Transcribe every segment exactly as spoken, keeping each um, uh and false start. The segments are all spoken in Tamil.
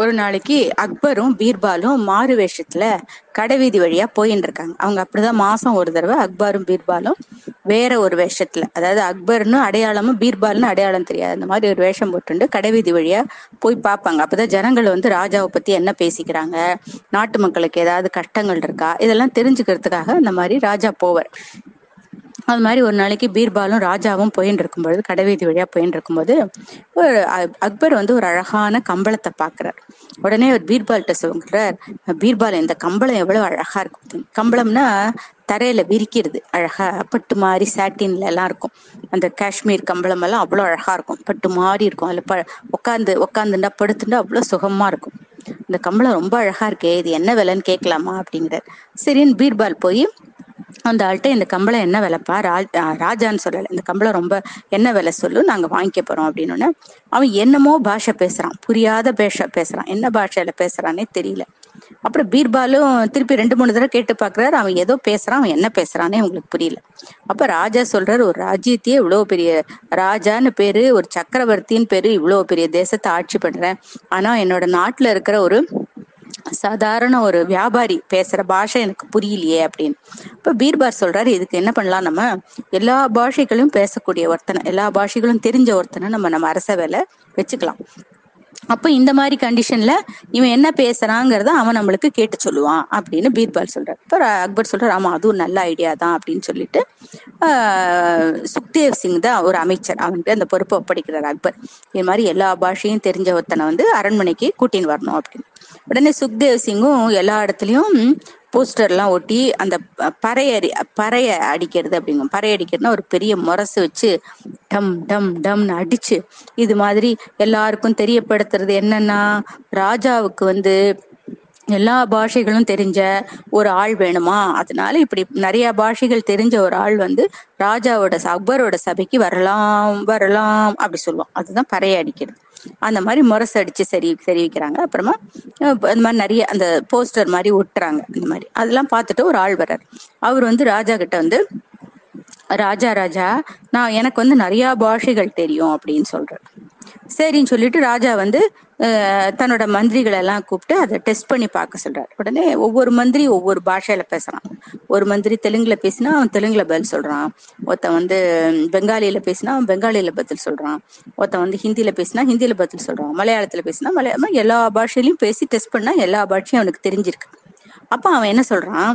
ஒரு நாளைக்கு அக்பரும் பீர்பாலும் மாறு வேஷத்துல கடைவீதி வழியா போயின்னு இருக்காங்க. அவங்க அப்படிதான் மாசம் ஒரு தடவை அக்பரும் பீர்பாலும் வேற ஒரு வேஷத்துல, அதாவது அக்பர்னு அடையாளமும் பீர்பால்னு அடையாளம் தெரியாது அந்த மாதிரி ஒரு வேஷம் போட்டுண்டு கடைவீதி வழியா போய் பார்ப்பாங்க. அப்பதான் ஜனங்கள் வந்து ராஜாவை பத்தி என்ன பேசிக்கிறாங்க, நாட்டு மக்களுக்கு ஏதாவது கஷ்டங்கள் இருக்கா, இதெல்லாம் தெரிஞ்சுக்கிறதுக்காக அந்த மாதிரி ராஜா போவார். அது மாதிரி ஒரு நாளைக்கு பீர்பாலும் ராஜாவும் போயின்னு இருக்கும்போது, கடைவீதி வழியா போயின்னு இருக்கும்போது ஒரு அக்பர் வந்து ஒரு அழகான கம்பளத்தை பாக்குறார். உடனே ஒரு பீர்பால்கிட்ட சொல்கிறார், பீர்பால் இந்த கம்பளம் எவ்வளவு அழகா இருக்கும். கம்பளம்னா தரையில விரிக்கிறது அழகா, பட்டு மாதிரி சாட்டின்ல எல்லாம் இருக்கும். அந்த காஷ்மீர் கம்பளம் எல்லாம் அவ்வளவு அழகா இருக்கும், பட்டு மாதிரி இருக்கும். அதுல ப உட்காந்து உட்காந்துண்டா படுத்துட்டா அவ்வளவு சுகமா இருக்கும். இந்த கம்பளம் ரொம்ப அழகா இருக்கே, இது என்ன விலைன்னு கேட்கலாமா அப்படிங்கிறார். சரின்னு பீர்பால் போய் அந்த ஆள்கிட்ட இந்த கம்பளம் என்ன விலைப்பா, ராஜான்னு சொல்லலை, இந்த கம்பளம் ரொம்ப என்ன விலை சொல்லு, நாங்க வாங்கிக்க போறோம் அப்படின்னு. அவன் என்னமோ பாஷை பேசுறான், புரியாத பாஷை பேசுறான், என்ன பாஷையில பேசுறானே தெரியல. அப்புறம் பீர்பாலும் திருப்பி ரெண்டு மூணு தடவை கேட்டு பாக்குறாரு, அவன் ஏதோ பேசுறான், அவன் என்ன பேசுறானே அவங்களுக்கு புரியல. அப்ப ராஜா சொல்றாரு, ஒரு ராஜ்யத்தையே இவ்வளவு பெரிய ராஜான்னு பேரு, ஒரு சக்கரவர்த்தின்னு பேரு, இவ்வளவு பெரிய தேசத்தை ஆட்சி பண்றேன், ஆனா என்னோட நாட்டுல இருக்கிற ஒரு சாதாரண ஒரு வியாபாரி பேசுற பாஷை எனக்கு புரியலையே அப்படின்னு. இப்ப பீர்பால் சொல்றாரு, இதுக்கு என்ன பண்ணலாம், நம்ம எல்லா பாஷைகளையும் பேசக்கூடிய ஒருத்தனை, எல்லா பாஷைகளும் தெரிஞ்ச ஒருத்தனை நம்ம நம்ம அரசவையில வச்சுக்கலாம். அப்ப இந்த மாதிரி கண்டிஷன்ல இவன் என்ன பேசுறாங்கிறத அவன் நம்மளுக்கு கேட்டு சொல்லுவான் அப்படின்னு பீர்பால் சொல்றாரு. இப்ப அக்பர் சொல்றாரு, ஆமா அது ஒரு நல்ல ஐடியா தான் அப்படின்னு சொல்லிட்டு ஆஹ் சுக்தேவ் சிங் தான் ஒரு அமைச்சர், அவனுக்கு அந்த பொறுப்பை ஒப்படைக்கிறார் அக்பர். இது மாதிரி எல்லா பாஷையும் தெரிஞ்ச ஒருத்தனை வந்து அரண்மனைக்கு கூட்டின்னு வரணும் அப்படின்னு. உடனே சுக்தேவ் சிங்கும் எல்லா இடத்துலயும் போஸ்டர்லாம் ஒட்டி அந்த பறையறி பறைய அடிக்கிறது அப்படிங்கும். பறைய அடிக்கிறதுனா ஒரு பெரிய முரசு வச்சு டம் டம் டம்னு அடிச்சு இது மாதிரி எல்லாருக்கும் தெரியப்படுத்துறது என்னன்னா, ராஜாவுக்கு வந்து எல்லா பாஷைகளும் தெரிஞ்ச ஒரு ஆள் வேணுமா, அதனால இப்படி நிறைய பாஷைகள் தெரிஞ்ச ஒரு ஆள் வந்து ராஜாவோட அக்பரோட சபைக்கு வரலாம் வரலாம் அப்படி சொல்லுவான். அதுதான் பறைய அடிக்கிறது. அந்த மாதிரி முரசு அடிச்சு சரி தெரிவிக்கிறாங்க. அப்புறமா அந்த மாதிரி நிறைய அந்த போஸ்டர் மாதிரி ஒட்டுறாங்க. இந்த மாதிரி அதெல்லாம் பார்த்துட்டு ஒரு ஆள் வர்றாரு. அவர் வந்து ராஜா கிட்ட வந்து, ராஜா ராஜா நான் எனக்கு வந்து நிறைய பாஷைகள் தெரியும் அப்படின்னு சொல்றேன். சரின்னு சொல்லிட்டு ராஜா வந்து தன்னோட மந்திரிகளை எல்லாம் கூப்பிட்டு அதை டெஸ்ட் பண்ணி பார்க்க சொல்றாரு. உடனே ஒவ்வொரு மந்திரி ஒவ்வொரு பாஷையில பேசுறான். ஒரு மந்திரி தெலுங்குல பேசினா அவன் தெலுங்குல பதில் சொல்றான், ஒருத்தன் வந்து பெங்காலியில பேசினா அவன் பெங்காலியில பதில் சொல்றான், ஒருத்தன் வந்து ஹிந்தியில பேசினா ஹிந்தியில பதில் சொல்றான், மலையாளத்துல பேசினா மலையாளமா, எல்லா பாஷையிலையும் பேசி டெஸ்ட் பண்ணா எல்லா பாஷையும் அவனுக்கு தெரிஞ்சிருக்கு. அப்ப அவன் என்ன சொல்றான்,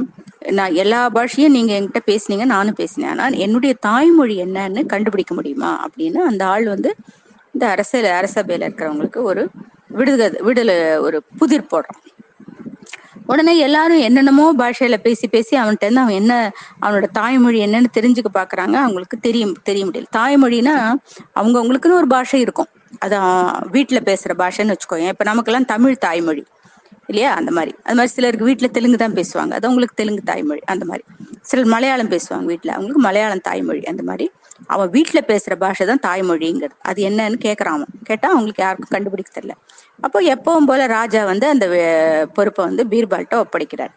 நான் எல்லா பாஷையும் நீங்க என்கிட்ட பேசினீங்க, நானும் பேசினேன், ஆனா என்னுடைய தாய்மொழி என்னன்னு கண்டுபிடிக்க முடியுமா அப்படின்னு அந்த ஆள் வந்து இந்த அரசியல் அரசபையில இருக்கிறவங்களுக்கு ஒரு விடுக விடுல ஒரு புதிர் போடுறான். உடனே எல்லாரும் என்னென்னமோ பாஷையில பேசி பேசி அவன்கிட்ட இருந்து அவன் என்ன அவனோட தாய்மொழி என்னன்னு தெரிஞ்சுக்க பாக்குறாங்க. அவங்களுக்கு தெரியும் தெரிய முடியல. தாய்மொழின்னா அவங்க அவங்களுக்குன்னு ஒரு பாஷை இருக்கும், அதான் வீட்டுல பேசுற பாஷைன்னு வச்சுக்கோங்க. இப்ப நமக்கெல்லாம் தமிழ் தாய்மொழி இல்லையா, அந்த மாதிரி. அது மாதிரி சிலருக்கு வீட்டுல தெலுங்கு தான் பேசுவாங்க, அது அவங்களுக்கு தெலுங்கு தாய்மொழி. அந்த மாதிரி சிலர் மலையாளம் பேசுவாங்க, வீட்டுல அவங்களுக்கு மலையாளம் தாய்மொழி. அந்த மாதிரி அவன் வீட்டுல பேசுற பாஷை தான் தாய்மொழிங்கிறது. அது என்னன்னு கேட்கறான். கேட்டா அவங்களுக்கு யாருக்கும் கண்டுபிடிக்க தெரியல. அப்போ எப்பவும் போல ராஜா வந்து அந்த பொறுப்பை வந்து பீர்பால்கிட்ட ஒப்படைக்கிறார்.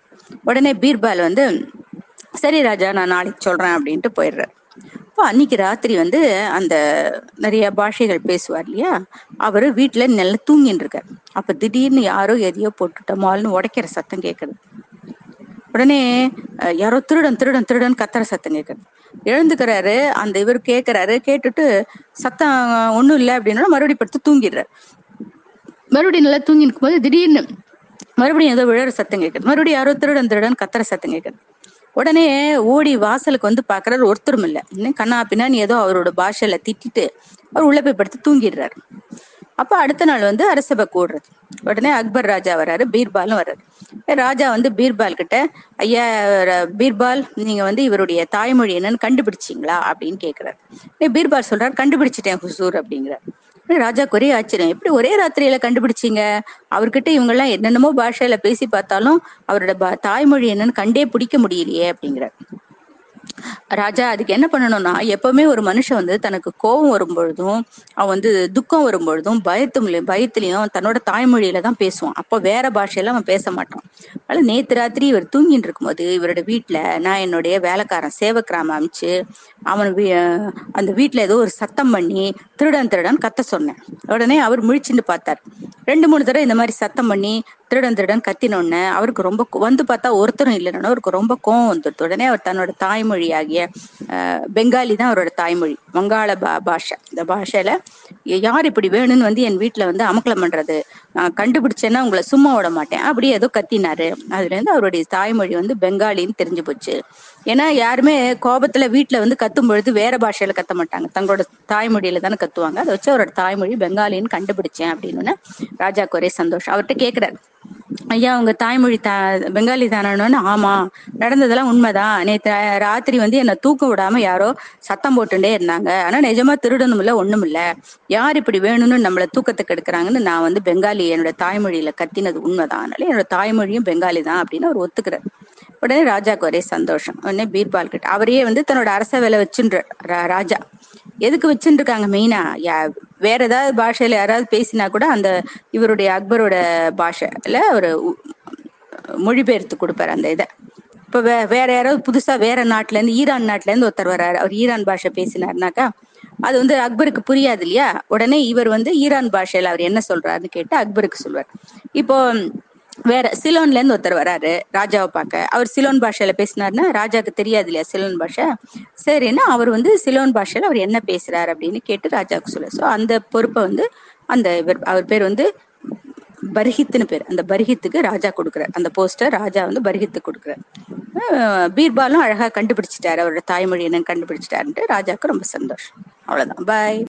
உடனே பீர்பால் வந்து சரி ராஜா நான் நாளைக்கு சொல்றேன் அப்படின்ட்டு போயிடுறாரு. இப்போ அன்னைக்கு ராத்திரி வந்து அந்த நிறைய பாஷைகள் பேசுவார் இல்லையா, அவரு வீட்டுல நல்லா தூங்கின்னு இருக்காரு. அப்ப திடீர்னு யாரோ எதையோ போட்டுட்டோமால்னு உடைக்கிற சத்தம் கேட்குது. உடனே யாரோ திருடன் திருடன் திருடன் கத்துற சத்தம் கேட்குது. எழுந்துக்கிறாரு அந்த இவர் கேட்கிறாரு. கேட்டுட்டு சத்தம் ஒண்ணும் இல்லை அப்படின்னா மறுபடியும் படுத்து தூங்கிடுறாரு. மறுபடியும் நல்லா தூங்கி இருக்கும்போது திடீர்னு மறுபடியும் ஏதோ விழற சத்தம் கேட்குது. மறுபடியும் யாரோ திருடன் திருடன் கத்துற சத்தம் கேட்குது. உடனே ஓடி வாசலுக்கு வந்து பாக்குறாரு, ஒருத்தரும் இல்லை. இன்னும் கண்ணா பின்னான்னு ஏதோ அவரோட பாஷையில திட்டிட்டு அவர் உள்ள போய் படுத்து தூங்கிடுறாரு. அப்ப அடுத்த நாள் வந்து அரசபை கூடுறது. உடனே அக்பர் ராஜா வர்றாரு, பீர்பாலும் வர்றாரு. ராஜா வந்து பீர்பால் கிட்ட, ஐயா பீர்பால் நீங்க வந்து இவருடைய தாய்மொழி என்னன்னு கண்டுபிடிச்சிங்களா அப்படின்னு கேட்கிறாரு. பீர்பால் சொல்றாரு, கண்டுபிடிச்சிட்டேன் ஹுசூர் அப்படிங்கிறார். ராஜாக்கு ஒரே ஆச்சரியம், எப்படி ஒரே ராத்திரியில கண்டுபிடிச்சிங்க? அவர்கிட்ட இவங்க எல்லாம் என்னென்னமோ பாஷையில பேசி பார்த்தாலும் அவரோட தாய்மொழி என்னன்னு கண்டே பிடிக்க முடியலையே அப்படிங்கிறார் ராஜா. அதுக்கு என்ன பண்ணணும்னா, எப்பவுமே ஒரு மனுஷன் வந்து தனக்கு கோபம் வரும்பொழுதும் அவன் வந்து துக்கம் வரும்பொழுதும் பயத்து பயத்திலையும் தன்னோட தாய்மொழியில தான் பேசுவான். அப்போ வேற பாஷையில அவன் பேச மாட்டான். அதனால நேத்து ராத்திரி இவர் தூங்கிட்டு இருக்கும்போது இவரோட வீட்டுல நான் என்னுடைய வேலைக்காரன் சேவக்கிராம அமிச்சு அவன் அந்த வீட்டுல ஏதோ ஒரு சத்தம் பண்ணி திருடன் திருடன் கத்த சொன்னேன். உடனே அவர் முழிச்சுன்னு பார்த்தார். ரெண்டு மூணு தடவை இந்த மாதிரி சத்தம் பண்ணி திருடன் திருடன் கத்தினோடனே அவருக்கு ரொம்ப வந்து பார்த்தா ஒருத்தரும் இல்லைன்னா அவருக்கு ரொம்ப கோவம் வந்துடுது. உடனே அவர் தன்னோட தாய்மொழி ஆகிய அஹ் பெங்காலி தான் அவரோட தாய்மொழி, வங்காள பா பாஷை இந்த பாஷையில யார் இப்படி வேணும்னு வந்து என் வீட்டுல வந்து அமக்கலம் பண்றது, நான் கண்டுபிடிச்சேன்னா உங்களை சும்மா விட மாட்டேன் அப்படியே ஏதோ கத்தினாரு. அதுல இருந்து அவருடைய தாய்மொழி வந்து பெங்காலின்னு தெரிஞ்சு போச்சு. ஏன்னா யாருமே கோபத்துல வீட்டுல வந்து கத்தும் பொழுது வேற பாஷையில கத்த மாட்டாங்க, தங்களோட தாய்மொழியில தானே கத்துவாங்க. அதை வச்சு அவரோட தாய்மொழி பெங்காலின்னு கண்டுபிடிச்சேன் அப்படின்னு ராஜாக்கு ஒரே சந்தோஷம். அவர்கிட்ட கேக்குறாரு, ஐயா உங்க தாய்மொழி தா பெங்காலி தானோன்னு? ஆமா, நடந்ததெல்லாம் உண்மைதான். நேற்று ராத்திரி வந்து என்னை தூக்க விடாம யாரோ சத்தம் போட்டுட்டே இருந்தாங்க. ஆனா நிஜமா திருடனும் இல்ல ஒண்ணும் இல்ல, யார் இப்படி வேணும்னு நம்மள தூக்கத்துக்கு எடுக்கிறாங்கன்னு நான் வந்து பெங்காலி என்னோட தாய்மொழியில கத்தினது உண்மைதான், அதனால என்னோட தாய்மொழியும் பெங்காலி தான் அப்படின்னு அவர் ஒத்துக்கிறார். உடனே ராஜாக்கு ஒரே சந்தோஷம். உடனே பீர்பால் கிட்ட அவரையே வந்து தன்னோட அரச வேலை வச்சுன்ற ராஜா எதுக்கு வச்சுட்டு இருக்காங்க, மெயினா வேற ஏதாவது பாஷையில யாராவது பேசினா கூட அந்த இவருடைய அக்பரோட பாஷையில ஒரு மொழிபெயர்த்து கொடுப்பாரு அந்த இதை. இப்ப வே வேற யாராவது புதுசா வேற நாட்டுல இருந்து, ஈரான் நாட்டுல இருந்து ஒருத்தர் வர்றாரு, அவர் ஈரான் பாஷை பேசினாருனாக்கா அது வந்து அக்பருக்கு புரியாது இல்லையா. உடனே இவர் வந்து ஈரான் பாஷையில அவர் என்ன சொல்றாருன்னு கேட்டு அக்பருக்கு சொல்வார். இப்போ வேற சிலோன்ல இருந்து ஒருத்தர் வராரு ராஜாவை பார்க்க, அவர் சிலோன் பாஷையில பேசினாருன்னா ராஜாக்கு தெரியாது இல்லையா சிலோன் பாஷை. சரின்னா அவர் வந்து சிலோன் பாஷையில அவர் என்ன பேசுறாரு அப்படின்னு கேட்டு ராஜாவுக்கு சொல்ல. சோ அந்த பொறுப்பை வந்து அந்த இவர் அவர் பேர் வந்து பர்ஹித்துன்னு பேர், அந்த பர்ஹித்துக்கு ராஜா கொடுக்குறாரு அந்த போஸ்டர். ராஜா வந்து பர்ஹித்துக்கு கொடுக்குறாரு. பீர்பாலும் அழகா கண்டுபிடிச்சிட்டாரு அவரோட தாய்மொழி என்னன்னு கண்டுபிடிச்சிட்டாருன்ட்டு ராஜாவுக்கு ரொம்ப சந்தோஷம். அவ்வளவுதான். பாய்.